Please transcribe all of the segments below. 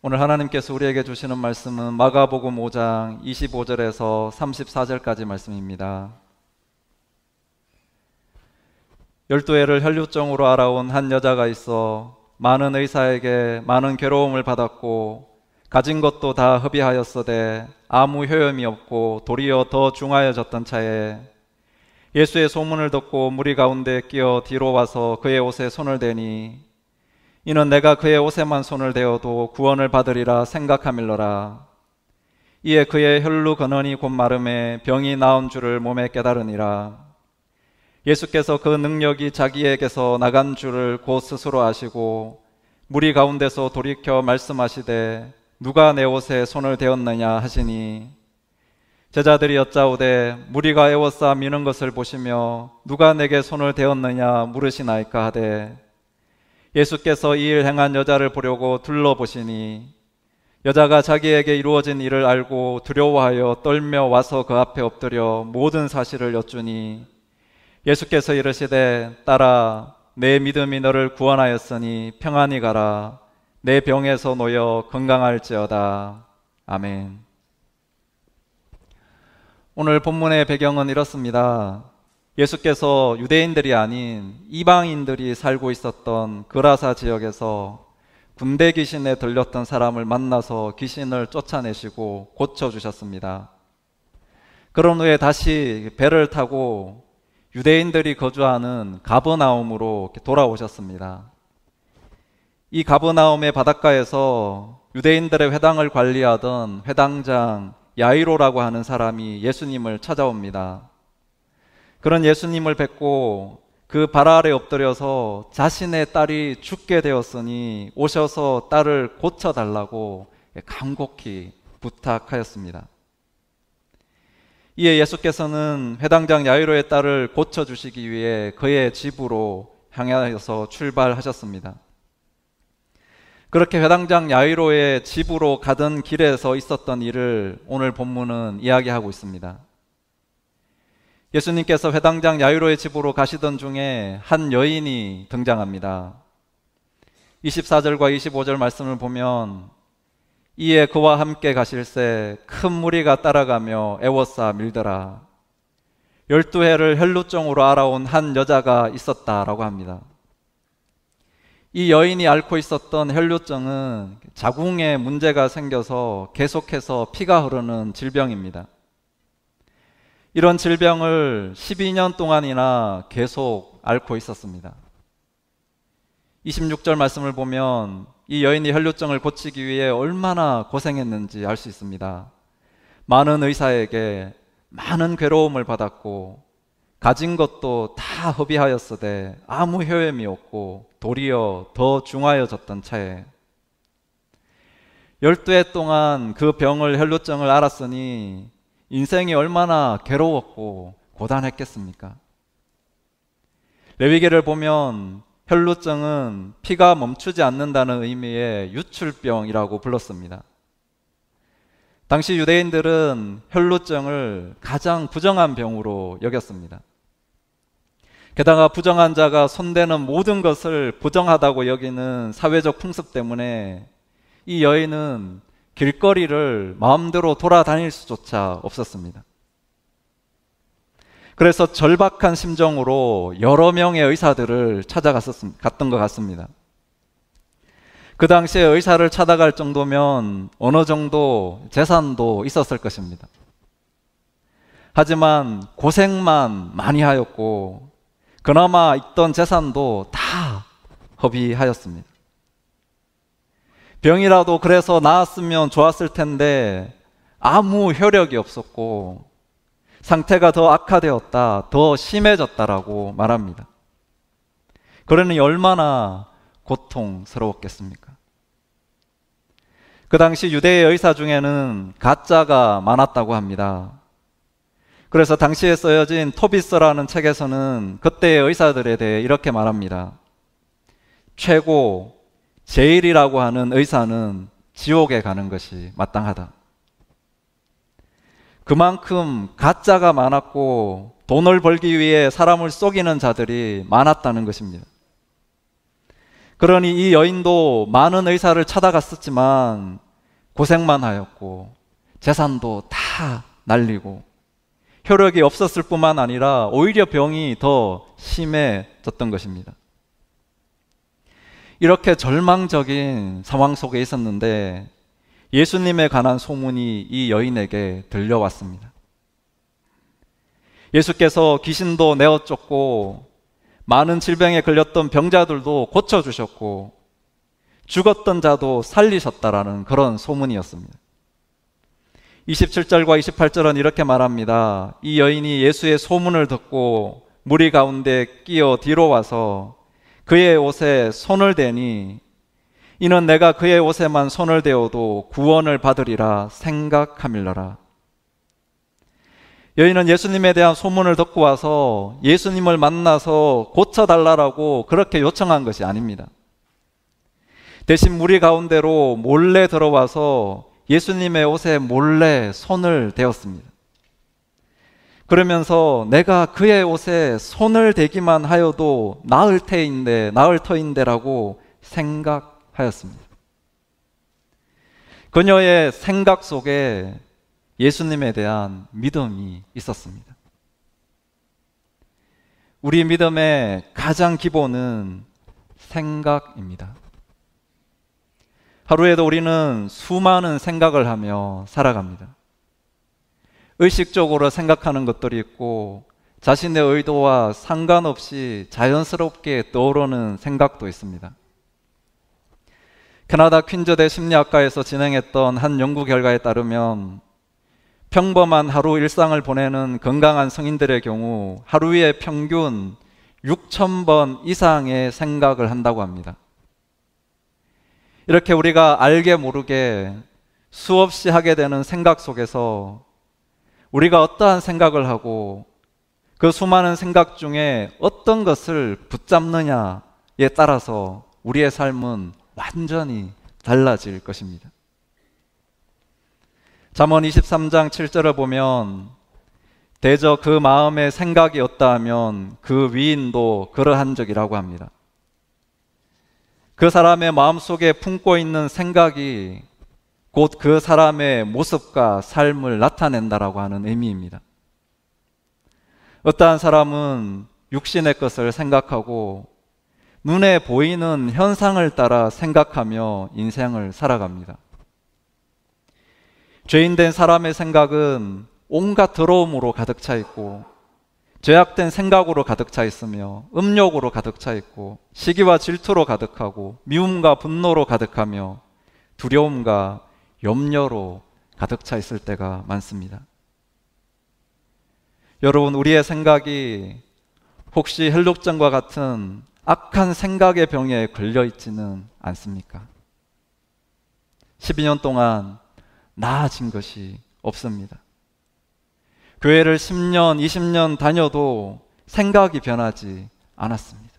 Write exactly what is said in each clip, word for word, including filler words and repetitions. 오늘 하나님께서 우리에게 주시는 말씀은 마가복음 오 장 이십오 절에서 삼십사 절까지 말씀입니다. 열두해를 혈루증으로 앓아온 한 여자가 있어 많은 의사에게 많은 괴로움을 받았고 가진 것도 다 허비하였으되 아무 효염이 없고 도리어 더 중하여졌던 차에 예수의 소문을 듣고 무리 가운데 끼어 뒤로 와서 그의 옷에 손을 대니 이는 내가 그의 옷에만 손을 대어도 구원을 받으리라 생각함일러라. 이에 그의 혈루 근원이 곧 마름에 병이 나은 줄을 몸에 깨달으니라. 예수께서 그 능력이 자기에게서 나간 줄을 곧 스스로 아시고 무리 가운데서 돌이켜 말씀하시되 누가 내 옷에 손을 대었느냐 하시니 제자들이 여짜오되 무리가 애워싸 미는 것을 보시며 누가 내게 손을 대었느냐 물으시나이까 하되 예수께서 이 일 행한 여자를 보려고 둘러보시니 여자가 자기에게 이루어진 일을 알고 두려워하여 떨며 와서 그 앞에 엎드려 모든 사실을 여쭈니 예수께서 이르시되 딸아 내 믿음이 너를 구원하였으니 평안히 가라 내 병에서 놓여 건강할지어다. 아멘. 오늘 본문의 배경은 이렇습니다. 예수께서 유대인들이 아닌 이방인들이 살고 있었던 그라사 지역에서 군대 귀신에 들렸던 사람을 만나서 귀신을 쫓아내시고 고쳐주셨습니다. 그런 후에 다시 배를 타고 유대인들이 거주하는 가버나움으로 돌아오셨습니다. 이 가버나움의 바닷가에서 유대인들의 회당을 관리하던 회당장 야이로라고 하는 사람이 예수님을 찾아옵니다. 그런 예수님을 뵙고 그 발 아래 엎드려서 자신의 딸이 죽게 되었으니 오셔서 딸을 고쳐달라고 간곡히 부탁하였습니다. 이에 예수께서는 회당장 야이로의 딸을 고쳐주시기 위해 그의 집으로 향하여서 출발하셨습니다. 그렇게 회당장 야이로의 집으로 가던 길에서 있었던 일을 오늘 본문은 이야기하고 있습니다. 예수님께서 회당장 야이로의 집으로 가시던 중에 한 여인이 등장합니다. 이십사 절과 이십오 절 말씀을 보면 이에 그와 함께 가실새 큰 무리가 따라가며 애워싸 밀더라. 열두 해를 혈루증으로 앓아온 한 여자가 있었다라고 합니다. 이 여인이 앓고 있었던 혈루증은 자궁에 문제가 생겨서 계속해서 피가 흐르는 질병입니다. 이런 질병을 십이 년 동안이나 계속 앓고 있었습니다. 이십육 절 말씀을 보면 이 여인이 혈루증을 고치기 위해 얼마나 고생했는지 알 수 있습니다. 많은 의사에게 많은 괴로움을 받았고 가진 것도 다 허비하였으되 아무 효염이 없고 도리어 더 중하여졌던 차에 열두 해 동안 그 병을 혈루증을 앓았으니 인생이 얼마나 괴로웠고 고단했겠습니까? 레위기를 보면 혈루증은 피가 멈추지 않는다는 의미의 유출병이라고 불렀습니다. 당시 유대인들은 혈루증을 가장 부정한 병으로 여겼습니다. 게다가 부정한 자가 손대는 모든 것을 부정하다고 여기는 사회적 풍습 때문에 이 여인은 길거리를 마음대로 돌아다닐 수조차 없었습니다. 그래서 절박한 심정으로 여러 명의 의사들을 찾아갔던 것 같습니다. 그 당시에 의사를 찾아갈 정도면 어느 정도 재산도 있었을 것입니다. 하지만 고생만 많이 하였고 그나마 있던 재산도 다 허비하였습니다. 병이라도 그래서 나았으면 좋았을 텐데 아무 효력이 없었고 상태가 더 악화되었다, 더 심해졌다라고 말합니다. 그러니 얼마나 고통스러웠겠습니까? 그 당시 유대의 의사 중에는 가짜가 많았다고 합니다. 그래서 당시에 써여진 토비스라는 책에서는 그때의 의사들에 대해 이렇게 말합니다. 최고 제일이라고 하는 의사는 지옥에 가는 것이 마땅하다. 그만큼 가짜가 많았고 돈을 벌기 위해 사람을 속이는 자들이 많았다는 것입니다. 그러니 이 여인도 많은 의사를 찾아갔었지만 고생만 하였고 재산도 다 날리고 효력이 없었을 뿐만 아니라 오히려 병이 더 심해졌던 것입니다. 이렇게 절망적인 상황 속에 있었는데 예수님에 관한 소문이 이 여인에게 들려왔습니다. 예수께서 귀신도 내어쫓고 많은 질병에 걸렸던 병자들도 고쳐주셨고 죽었던 자도 살리셨다라는 그런 소문이었습니다. 이십칠 절과 이십팔 절은 이렇게 말합니다. 이 여인이 예수의 소문을 듣고 무리 가운데 끼어 뒤로 와서 그의 옷에 손을 대니 이는 내가 그의 옷에만 손을 대어도 구원을 받으리라 생각함일러라. 여인은 예수님에 대한 소문을 듣고 와서 예수님을 만나서 고쳐달라라고 그렇게 요청한 것이 아닙니다. 대신 무리 가운데로 몰래 들어와서 예수님의 옷에 몰래 손을 대었습니다. 그러면서 내가 그의 옷에 손을 대기만 하여도 나을 테인데, 나을 터인데라고 생각하였습니다. 그녀의 생각 속에 예수님에 대한 믿음이 있었습니다. 우리 믿음의 가장 기본은 생각입니다. 하루에도 우리는 수많은 생각을 하며 살아갑니다. 의식적으로 생각하는 것들이 있고 자신의 의도와 상관없이 자연스럽게 떠오르는 생각도 있습니다. 캐나다 퀸즈대 심리학과에서 진행했던 한 연구 결과에 따르면 평범한 하루 일상을 보내는 건강한 성인들의 경우 하루에 평균 육천 번 이상의 생각을 한다고 합니다. 이렇게 우리가 알게 모르게 수없이 하게 되는 생각 속에서 우리가 어떠한 생각을 하고 그 수많은 생각 중에 어떤 것을 붙잡느냐에 따라서 우리의 삶은 완전히 달라질 것입니다. 잠언 이십삼 장 칠 절을 보면 대저 그 마음의 생각이 없다 하면 그 위인도 그러한 적이라고 합니다. 그 사람의 마음속에 품고 있는 생각이 곧 그 사람의 모습과 삶을 나타낸다라고 하는 의미입니다. 어떠한 사람은 육신의 것을 생각하고 눈에 보이는 현상을 따라 생각하며 인생을 살아갑니다. 죄인된 사람의 생각은 온갖 더러움으로 가득 차 있고 죄악된 생각으로 가득 차 있으며 음욕으로 가득 차 있고 시기와 질투로 가득하고 미움과 분노로 가득하며 두려움과 염려로 가득 차 있을 때가 많습니다. 여러분, 우리의 생각이 혹시 혈루증과 같은 악한 생각의 병에 걸려 있지는 않습니까? 십이 년 동안 나아진 것이 없습니다. 교회를 십 년, 이십 년 다녀도 생각이 변하지 않았습니다.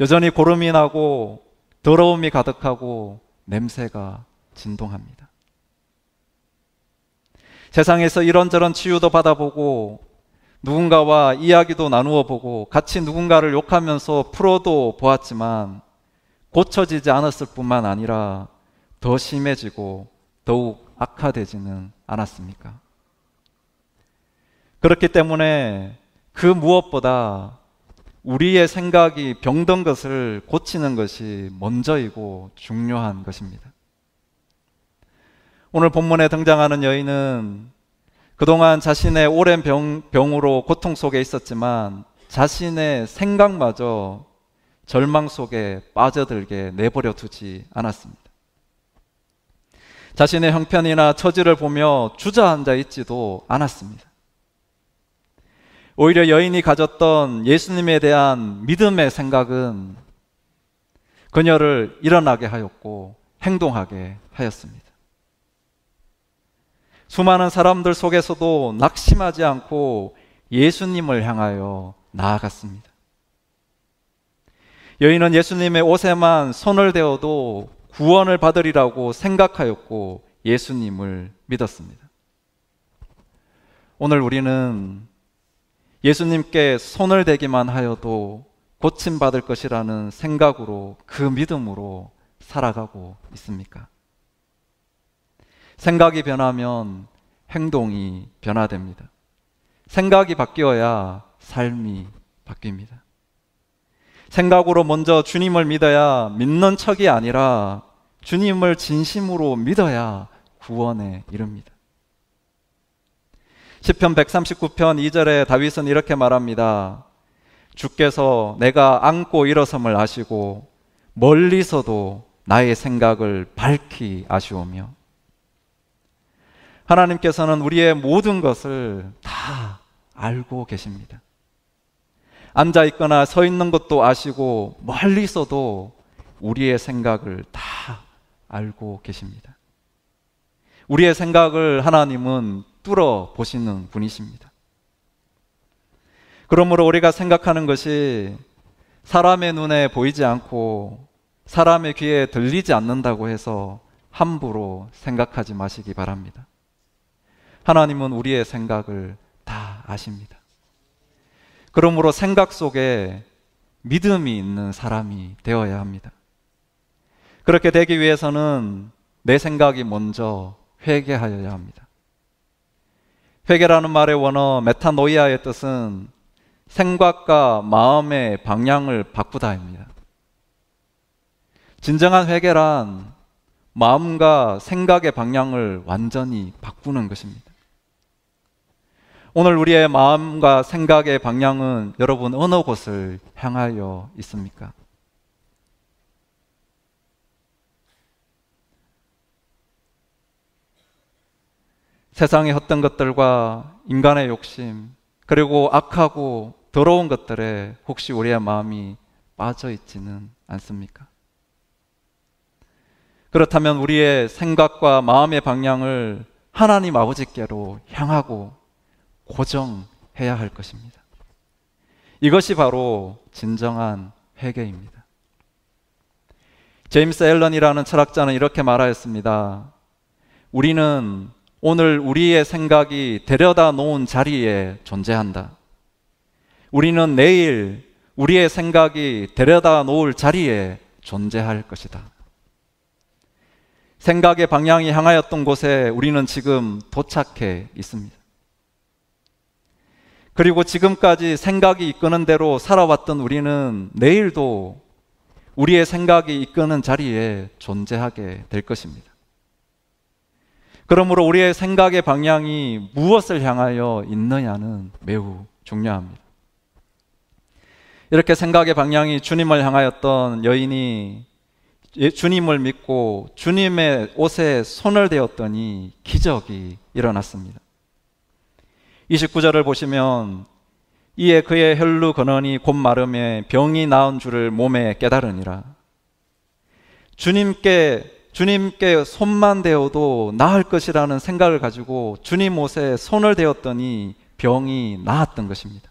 여전히 고름이 나고 더러움이 가득하고 냄새가 진동합니다. 세상에서 이런저런 치유도 받아보고 누군가와 이야기도 나누어 보고 같이 누군가를 욕하면서 풀어도 보았지만 고쳐지지 않았을 뿐만 아니라 더 심해지고 더욱 악화되지는 않았습니까? 그렇기 때문에 그 무엇보다 우리의 생각이 병든 것을 고치는 것이 먼저이고 중요한 것입니다. 오늘 본문에 등장하는 여인은 그동안 자신의 오랜 병, 병으로 고통 속에 있었지만 자신의 생각마저 절망 속에 빠져들게 내버려 두지 않았습니다. 자신의 형편이나 처지를 보며 주저앉아 있지도 않았습니다. 오히려 여인이 가졌던 예수님에 대한 믿음의 생각은 그녀를 일어나게 하였고 행동하게 하였습니다. 수많은 사람들 속에서도 낙심하지 않고 예수님을 향하여 나아갔습니다. 여인은 예수님의 옷에만 손을 대어도 구원을 받으리라고 생각하였고 예수님을 믿었습니다. 오늘 우리는 예수님께 손을 대기만 하여도 고침받을 것이라는 생각으로, 그 믿음으로 살아가고 있습니까? 생각이 변하면 행동이 변화됩니다. 생각이 바뀌어야 삶이 바뀝니다. 생각으로 먼저 주님을 믿어야 믿는 척이 아니라 주님을 진심으로 믿어야 구원에 이릅니다. 시편 백삼십구 편 이 절에 다윗은 이렇게 말합니다. 주께서 내가 안고 일어섬을 아시고 멀리서도 나의 생각을 밝히 아시오며. 하나님께서는 우리의 모든 것을 다 알고 계십니다. 앉아 있거나 서 있는 것도 아시고 멀리서도 우리의 생각을 다 알고 계십니다. 우리의 생각을 하나님은 뚫어 보시는 분이십니다. 그러므로 우리가 생각하는 것이 사람의 눈에 보이지 않고 사람의 귀에 들리지 않는다고 해서 함부로 생각하지 마시기 바랍니다. 하나님은 우리의 생각을 다 아십니다. 그러므로 생각 속에 믿음이 있는 사람이 되어야 합니다. 그렇게 되기 위해서는 내 생각이 먼저 회개하여야 합니다. 회개라는 말의 원어 메타노이아의 뜻은 생각과 마음의 방향을 바꾸다입니다. 진정한 회개란 마음과 생각의 방향을 완전히 바꾸는 것입니다. 오늘 우리의 마음과 생각의 방향은 여러분 어느 곳을 향하여 있습니까? 세상의 헛된 것들과 인간의 욕심, 그리고 악하고 더러운 것들에 혹시 우리의 마음이 빠져 있지는 않습니까? 그렇다면 우리의 생각과 마음의 방향을 하나님 아버지께로 향하고 고정해야 할 것입니다. 이것이 바로 진정한 회개입니다. 제임스 앨런이라는 철학자는 이렇게 말하였습니다. 우리는 오늘 우리의 생각이 데려다 놓은 자리에 존재한다. 우리는 내일 우리의 생각이 데려다 놓을 자리에 존재할 것이다. 생각의 방향이 향하였던 곳에 우리는 지금 도착해 있습니다. 그리고 지금까지 생각이 이끄는 대로 살아왔던 우리는 내일도 우리의 생각이 이끄는 자리에 존재하게 될 것입니다. 그러므로 우리의 생각의 방향이 무엇을 향하여 있느냐는 매우 중요합니다. 이렇게 생각의 방향이 주님을 향하였던 여인이 주님을 믿고 주님의 옷에 손을 대었더니 기적이 일어났습니다. 이십구 절을 보시면 이에 그의 혈루 근원이 곧 마름에 병이 나은 줄을 몸에 깨달으니라. 주님께 주님께 손만 대어도 나을 것이라는 생각을 가지고 주님 옷에 손을 대었더니 병이 나았던 것입니다.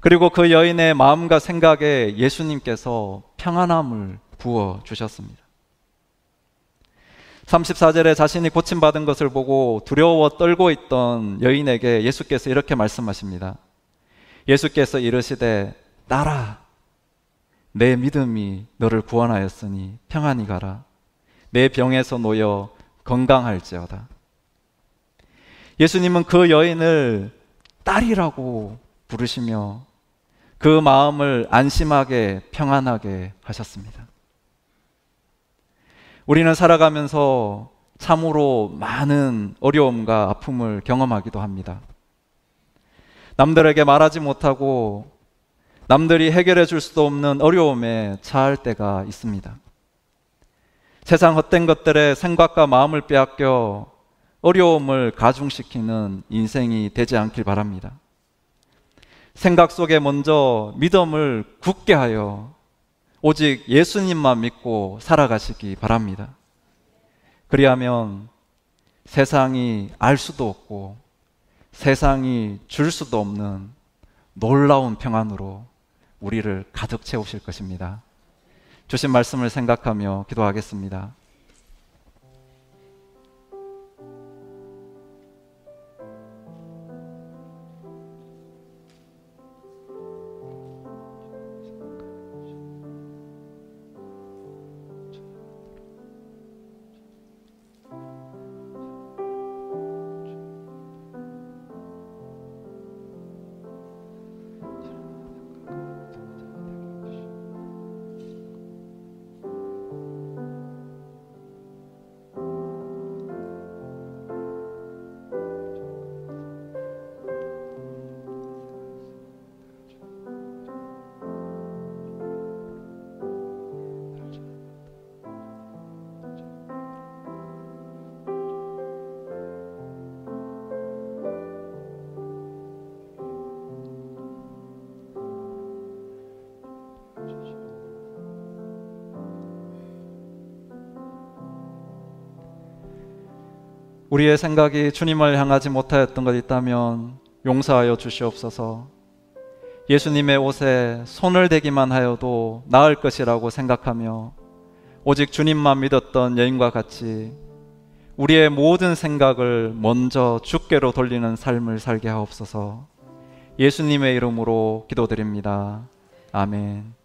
그리고 그 여인의 마음과 생각에 예수님께서 평안함을 부어주셨습니다. 삼십사 절에 자신이 고침받은 것을 보고 두려워 떨고 있던 여인에게 예수께서 이렇게 말씀하십니다. 예수께서 이르시되 딸아 내 믿음이 너를 구원하였으니 평안히 가라. 내 병에서 놓여 건강할지어다. 예수님은 그 여인을 딸이라고 부르시며 그 마음을 안심하게 평안하게 하셨습니다. 우리는 살아가면서 참으로 많은 어려움과 아픔을 경험하기도 합니다. 남들에게 말하지 못하고 남들이 해결해 줄 수도 없는 어려움에 처할 때가 있습니다. 세상 헛된 것들에 생각과 마음을 빼앗겨 어려움을 가중시키는 인생이 되지 않길 바랍니다. 생각 속에 먼저 믿음을 굳게 하여 오직 예수님만 믿고 살아가시기 바랍니다. 그리하면 세상이 알 수도 없고 세상이 줄 수도 없는 놀라운 평안으로 우리를 가득 채우실 것입니다. 주신 말씀을 생각하며 기도하겠습니다. 우리의 생각이 주님을 향하지 못하였던 것 있다면 용서하여 주시옵소서. 예수님의 옷에 손을 대기만 하여도 나을 것이라고 생각하며 오직 주님만 믿었던 여인과 같이 우리의 모든 생각을 먼저 주께로 돌리는 삶을 살게 하옵소서. 예수님의 이름으로 기도드립니다. 아멘.